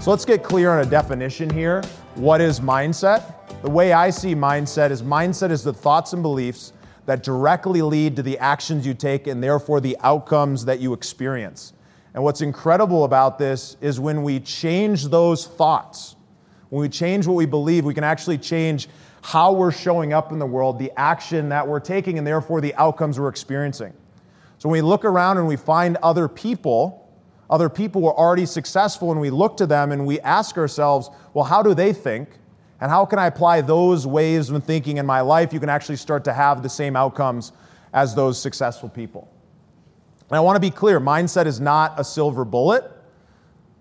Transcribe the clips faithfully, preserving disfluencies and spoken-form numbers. So let's get clear on a definition here. What is mindset? The way I see mindset is mindset is the thoughts and beliefs that directly lead to the actions you take and therefore the outcomes that you experience. And what's incredible about this is when we change those thoughts, when we change what we believe, we can actually change how we're showing up in the world, the action that we're taking, and therefore the outcomes we're experiencing. So when we look around and we find other people, Other people were already successful, and we look to them and we ask ourselves, well, how do they think? And how can I apply those ways of thinking in my life? You can actually start to have the same outcomes as those successful people. And I want to be clear, mindset is not a silver bullet.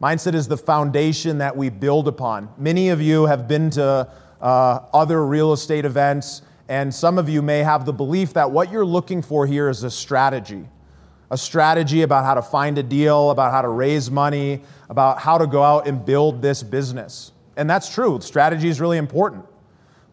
Mindset is the foundation that we build upon. Many of you have been to uh, other real estate events, and some of you may have the belief that what you're looking for here is a strategy. A strategy about how to find a deal, about how to raise money, about how to go out and build this business. And that's true. Strategy is really important.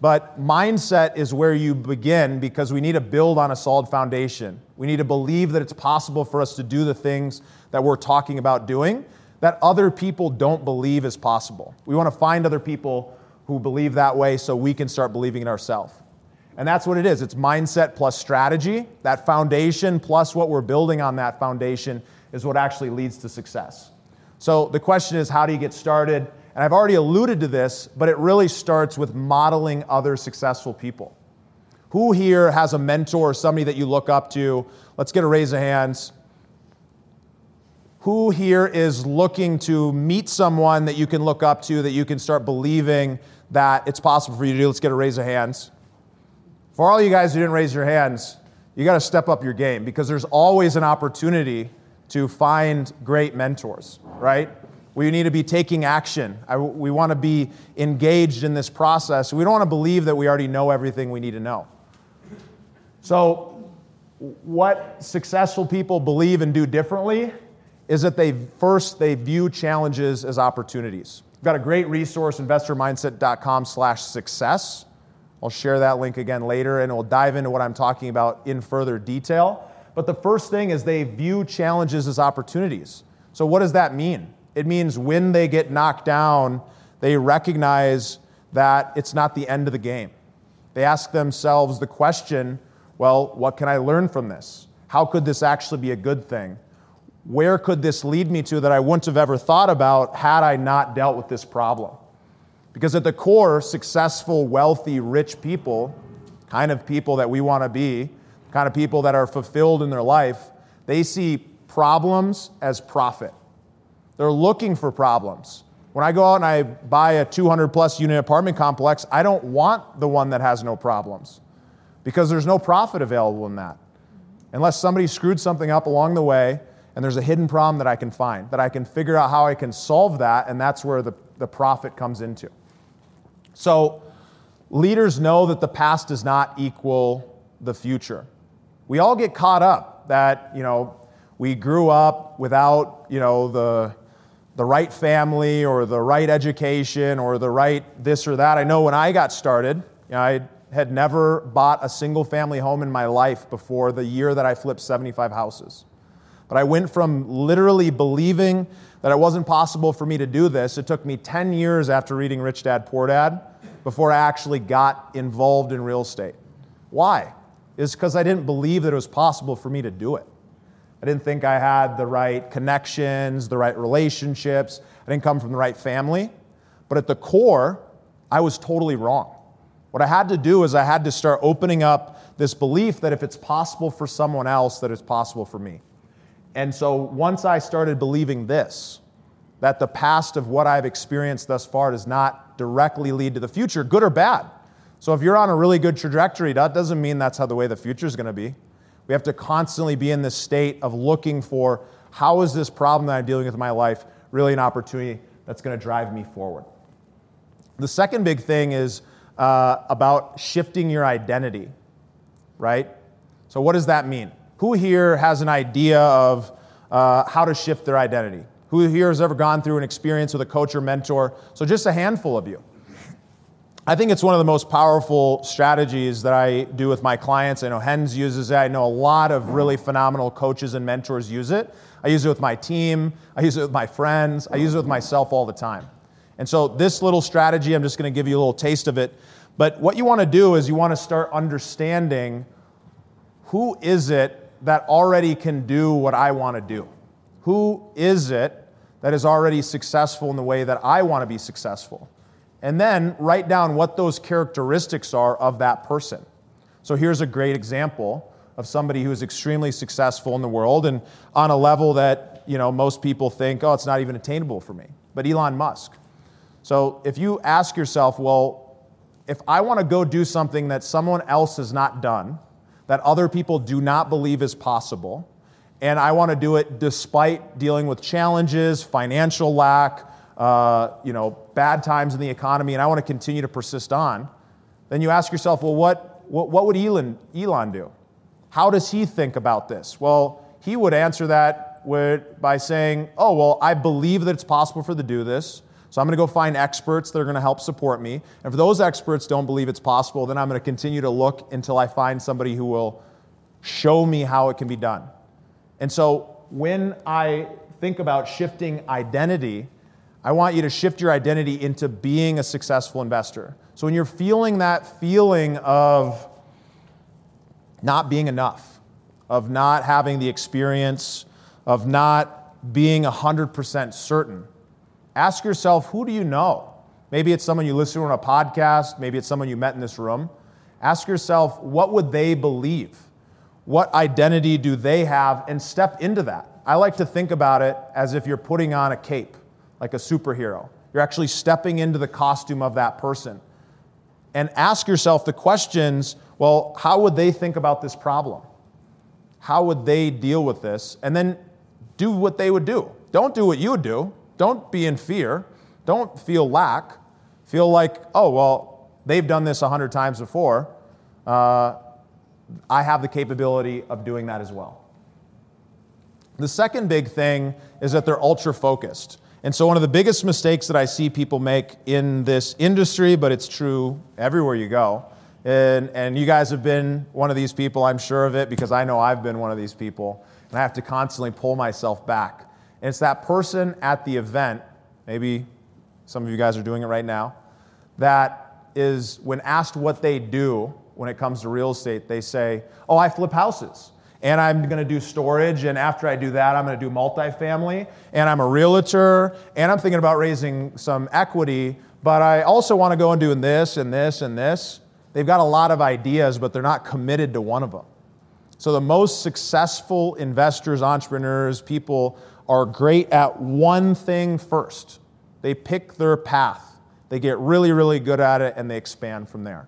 But mindset is where you begin, because we need to build on a solid foundation. We need to believe that it's possible for us to do the things that we're talking about doing that other people don't believe is possible. We want to find other people who believe that way so we can start believing in ourselves. And that's what it is. It's mindset plus strategy. That foundation plus what we're building on that foundation is what actually leads to success. So the question is, how do you get started? And I've already alluded to this, but it really starts with modeling other successful people. Who here has a mentor or somebody that you look up to? Let's get a raise of hands. Who here is looking to meet someone that you can look up to, that you can start believing that it's possible for you to do? Let's get a raise of hands. For all you guys who didn't raise your hands, you got to step up your game, because there's always an opportunity to find great mentors, right? We need to be taking action. I, we want to be engaged in this process. We don't want to believe that we already know everything we need to know. So what successful people believe and do differently is that they first, they view challenges as opportunities. We've got a great resource, investor mindset dot com slash success. I'll share that link again later, and we'll dive into what I'm talking about in further detail. But the first thing is they view challenges as opportunities. So what does that mean? It means when they get knocked down, they recognize that it's not the end of the game. They ask themselves the question, well, what can I learn from this? How could this actually be a good thing? Where could this lead me to that I wouldn't have ever thought about had I not dealt with this problem? Because at the core, successful, wealthy, rich people, kind of people that we want to be, kind of people that are fulfilled in their life, they see problems as profit. They're looking for problems. When I go out and I buy a two hundred plus unit apartment complex, I don't want the one that has no problems, because there's no profit available in that. Unless somebody screwed something up along the way and there's a hidden problem that I can find, that I can figure out how I can solve that, and that's where the, the profit comes into. So leaders know that the past does not equal the future. We all get caught up that, you know, we grew up without, you know, the, the right family or the right education or the right this or that. I know when I got started, you know, I had never bought a single family home in my life before the year that I flipped seventy-five houses. But I went from literally believing that it wasn't possible for me to do this. It took me ten years after reading Rich Dad, Poor Dad before I actually got involved in real estate. Why? It's because I didn't believe that it was possible for me to do it. I didn't think I had the right connections, the right relationships. I didn't come from the right family. But at the core, I was totally wrong. What I had to do is I had to start opening up this belief that if it's possible for someone else, that it's possible for me. And so once I started believing this, that the past of what I've experienced thus far does not directly lead to the future, good or bad. So if you're on a really good trajectory, that doesn't mean that's how the way the future is going to be. We have to constantly be in this state of looking for, how is this problem that I'm dealing with in my life really an opportunity that's going to drive me forward? The second big thing is uh, about shifting your identity, right? So what does that mean? Who here has an idea of uh, how to shift their identity? Who here has ever gone through an experience with a coach or mentor? So just a handful of you. I think it's one of the most powerful strategies that I do with my clients. I know Hens uses it. I know a lot of really phenomenal coaches and mentors use it. I use it with my team. I use it with my friends. I use it with myself all the time. And so this little strategy, I'm just going to give you a little taste of it. But what you want to do is you want to start understanding who is it that already can do what I want to do? Who is it that is already successful in the way that I want to be successful? And then write down what those characteristics are of that person. So here's a great example of somebody who is extremely successful in the world and on a level that, you know, most people think, oh, it's not even attainable for me, but Elon Musk. So if you ask yourself, well, if I want to go do something that someone else has not done, that other people do not believe is possible, and I want to do it despite dealing with challenges, financial lack, Uh, you know, bad times in the economy, and I want to continue to persist on, then you ask yourself, well, what, what, what would Elon, Elon do? How does he think about this? Well, he would answer that with, by saying, oh, well, I believe that it's possible for to do this, so I'm going to go find experts that are going to help support me, and if those experts don't believe it's possible, then I'm going to continue to look until I find somebody who will show me how it can be done. And so when I think about shifting identity, I want you to shift your identity into being a successful investor. So when you're feeling that feeling of not being enough, of not having the experience, of not being one hundred percent certain, ask yourself, who do you know? Maybe it's someone you listen to on a podcast. Maybe it's someone you met in this room. Ask yourself, what would they believe? What identity do they have? And step into that. I like to think about it as if you're putting on a cape, like a superhero. You're actually stepping into the costume of that person. And ask yourself the questions, well, how would they think about this problem? How would they deal with this? And then do what they would do. Don't do what you would do. Don't be in fear. Don't feel lack. Feel like, oh, well, they've done this a hundred times before. Uh, I have the capability of doing that as well. The second big thing is that they're ultra-focused. And so one of the biggest mistakes that I see people make in this industry, but it's true everywhere you go, and, and you guys have been one of these people, I'm sure of it, because I know I've been one of these people, and I have to constantly pull myself back. And it's that person at the event, maybe some of you guys are doing it right now, that is, when asked what they do when it comes to real estate, they say, oh, I flip houses. And I'm going to do storage, and after I do that, I'm going to do multifamily, and I'm a realtor, and I'm thinking about raising some equity, but I also want to go and do this and this and this. They've got a lot of ideas, but they're not committed to one of them. So the most successful investors, entrepreneurs, people are great at one thing first. They pick their path. They get really, really good at it, and they expand from there.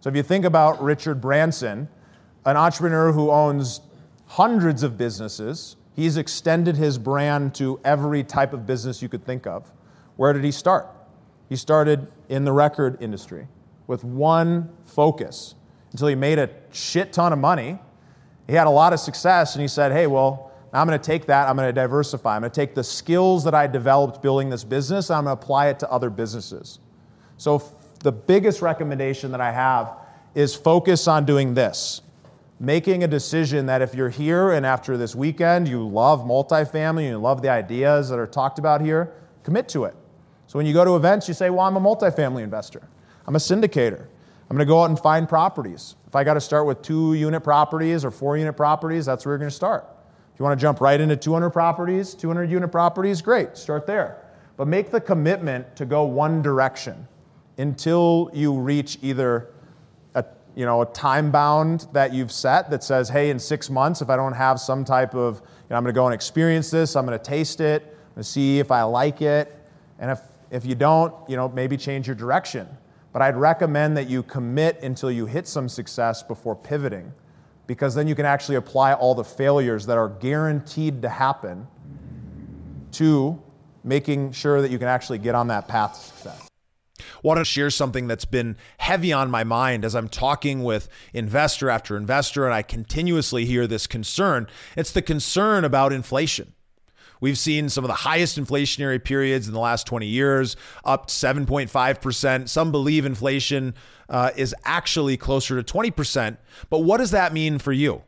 So if you think about Richard Branson, an entrepreneur who owns hundreds of businesses. He's extended his brand to every type of business you could think of. Where did he start? He started in the record industry with one focus until he made a shit ton of money. He had a lot of success, and he said, hey, well, I'm going to take that. I'm going to diversify. I'm going to take the skills that I developed building this business, and I'm going to apply it to other businesses. So f- the biggest recommendation that I have is focus on doing this. Making a decision that if you're here and after this weekend, you love multifamily, you love the ideas that are talked about here, commit to it. So when you go to events, you say, well, I'm a multifamily investor. I'm a syndicator. I'm going to go out and find properties. If I got to start with two-unit properties or four-unit properties, that's where you're going to start. If you want to jump right into two hundred properties, two hundred unit properties, great, start there. But make the commitment to go one direction until you reach either you know, a time bound that you've set that says, hey, in six months, if I don't have some type of, you know, I'm going to go and experience this, I'm going to taste it, I'm going to see if I like it. And if, if you don't, you know, maybe change your direction. But I'd recommend that you commit until you hit some success before pivoting, because then you can actually apply all the failures that are guaranteed to happen to making sure that you can actually get on that path to success. want to share something that's been heavy on my mind as I'm talking with investor after investor, and I continuously hear this concern. It's the concern about inflation. We've seen some of the highest inflationary periods in the last twenty years, up seven point five percent. Some believe inflation uh, is actually closer to twenty percent. But what does that mean for you?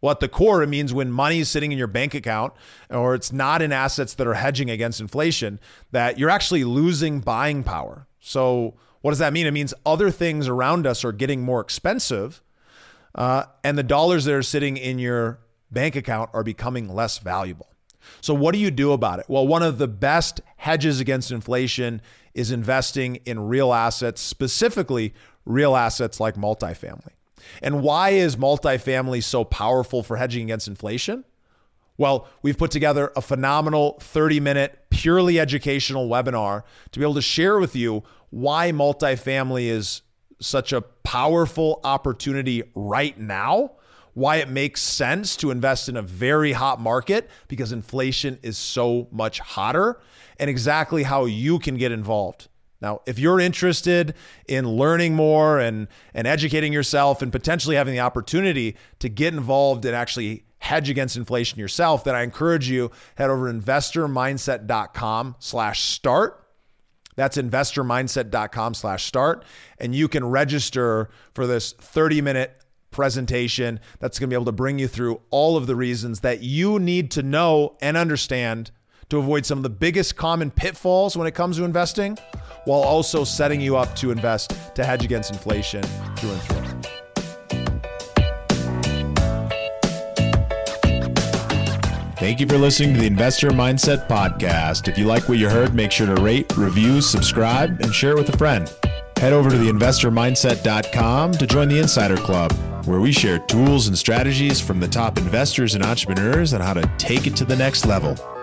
Well, at the core, it means when money is sitting in your bank account or it's not in assets that are hedging against inflation, that you're actually losing buying power. So what does that mean? It means other things around us are getting more expensive, uh, and the dollars that are sitting in your bank account are becoming less valuable. So what do you do about it? Well, one of the best hedges against inflation is investing in real assets, specifically real assets like multifamily. And why is multifamily so powerful for hedging against inflation? Well, we've put together a phenomenal thirty minute, purely educational webinar to be able to share with you why multifamily is such a powerful opportunity right now, why it makes sense to invest in a very hot market because inflation is so much hotter, and exactly how you can get involved. Now, if you're interested in learning more and, and educating yourself and potentially having the opportunity to get involved and actually hedge against inflation yourself, then I encourage you head over to investor mindset dot com slash start. That's investor mindset dot com slash start. And you can register for this thirty minute presentation that's going to be able to bring you through all of the reasons that you need to know and understand to avoid some of the biggest common pitfalls when it comes to investing, while also setting you up to invest to hedge against inflation through and through. Thank you for listening to the Investor Mindset Podcast. If you like what you heard, make sure to rate, review, subscribe, and share it with a friend. Head over to the investor mindset dot com to join the Insider Club, where we share tools and strategies from the top investors and entrepreneurs on how to take it to the next level.